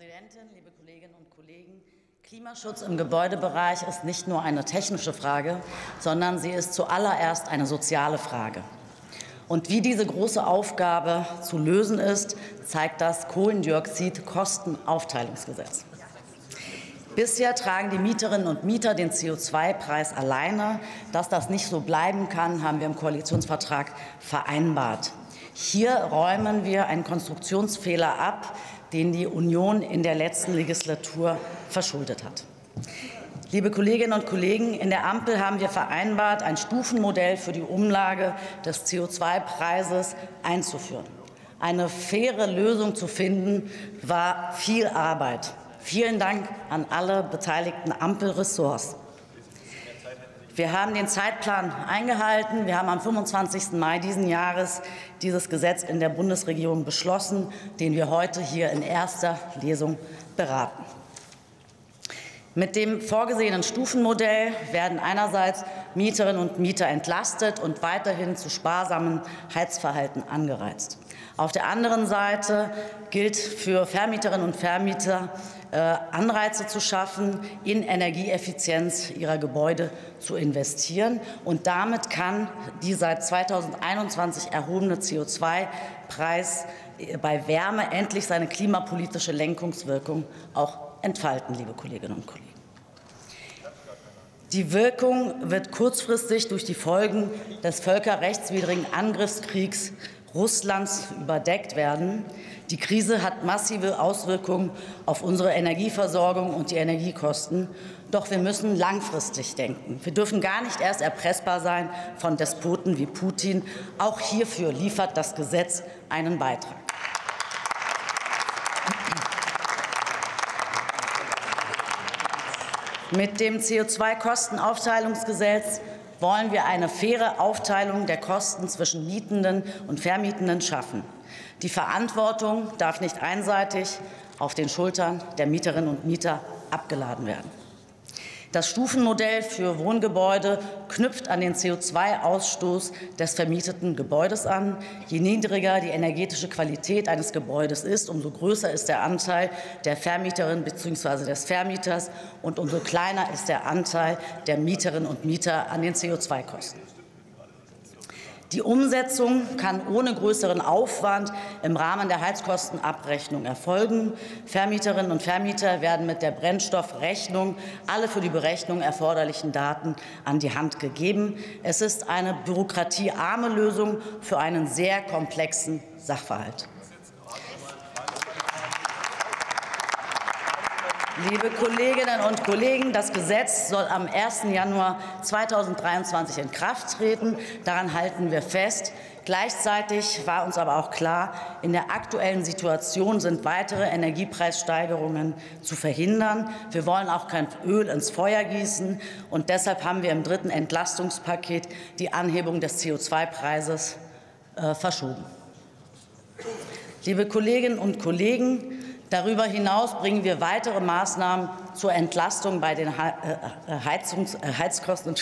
Präsidentin, liebe Kolleginnen und Kollegen! Klimaschutz im Gebäudebereich ist nicht nur eine technische Frage, sondern sie ist zuallererst eine soziale Frage. Und wie diese große Aufgabe zu lösen ist, zeigt das Kohlendioxidkostenaufteilungsgesetz. Bisher tragen die Mieterinnen und Mieter den CO2-Preis alleine. Dass das nicht so bleiben kann, haben wir im Koalitionsvertrag vereinbart. Hier räumen wir einen Konstruktionsfehler ab, den die Union in der letzten Legislatur verschuldet hat. Liebe Kolleginnen und Kollegen, in der Ampel haben wir vereinbart, ein Stufenmodell für die Umlage des CO2-Preises einzuführen. Eine faire Lösung zu finden, war viel Arbeit. Vielen Dank an alle beteiligten Ampelressorts. Wir haben den Zeitplan eingehalten. Wir haben am 25. Mai diesen Jahres dieses Gesetz in der Bundesregierung beschlossen, den wir heute hier in erster Lesung beraten. Mit dem vorgesehenen Stufenmodell werden einerseits Mieterinnen und Mieter entlastet und weiterhin zu sparsamen Heizverhalten angereizt. Auf der anderen Seite gilt für Vermieterinnen und Vermieter, Anreize zu schaffen, in Energieeffizienz ihrer Gebäude zu investieren. Und damit kann die seit 2021 erhobene CO2-Preis bei Wärme endlich seine klimapolitische Lenkungswirkung auch entfalten, liebe Kolleginnen und Kollegen. Die Wirkung wird kurzfristig durch die Folgen des völkerrechtswidrigen Angriffskriegs Russlands überdeckt werden. Die Krise hat massive Auswirkungen auf unsere Energieversorgung und die Energiekosten. Doch wir müssen langfristig denken. Wir dürfen gar nicht erst erpressbar sein von Despoten wie Putin. Auch hierfür liefert das Gesetz einen Beitrag. Mit dem CO2-Kostenaufteilungsgesetz wollen wir eine faire Aufteilung der Kosten zwischen Mietenden und Vermietenden schaffen. Die Verantwortung darf nicht einseitig auf den Schultern der Mieterinnen und Mieter abgeladen werden. Das Stufenmodell für Wohngebäude knüpft an den CO2-Ausstoß des vermieteten Gebäudes an. Je niedriger die energetische Qualität eines Gebäudes ist, umso größer ist der Anteil der Vermieterin bzw. des Vermieters und umso kleiner ist der Anteil der Mieterinnen und Mieter an den CO2-Kosten. Die Umsetzung kann ohne größeren Aufwand im Rahmen der Heizkostenabrechnung erfolgen. Vermieterinnen und Vermieter werden mit der Brennstoffrechnung alle für die Berechnung erforderlichen Daten an die Hand gegeben. Es ist eine bürokratiearme Lösung für einen sehr komplexen Sachverhalt. Liebe Kolleginnen und Kollegen, das Gesetz soll am 1. Januar 2023 in Kraft treten. Daran halten wir fest. Gleichzeitig war uns aber auch klar, in der aktuellen Situation sind weitere Energiepreissteigerungen zu verhindern. Wir wollen auch kein Öl ins Feuer gießen. Und deshalb haben wir im dritten Entlastungspaket die Anhebung des CO2-Preises verschoben. Liebe Kolleginnen und Kollegen, darüber hinaus bringen wir weitere Maßnahmen zur Entlastung bei den Heizkosten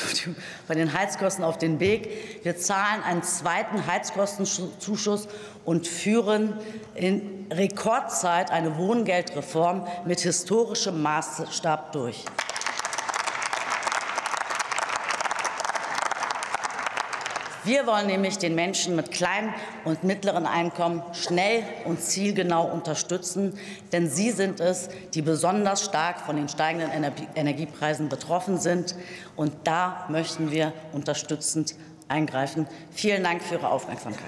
auf den Weg. Wir zahlen einen zweiten Heizkostenzuschuss und führen in Rekordzeit eine Wohngeldreform mit historischem Maßstab durch. Wir wollen nämlich den Menschen mit kleinen und mittleren Einkommen schnell und zielgenau unterstützen, denn sie sind es, die besonders stark von den steigenden Energiepreisen betroffen sind. Und da möchten wir unterstützend eingreifen. Vielen Dank für Ihre Aufmerksamkeit.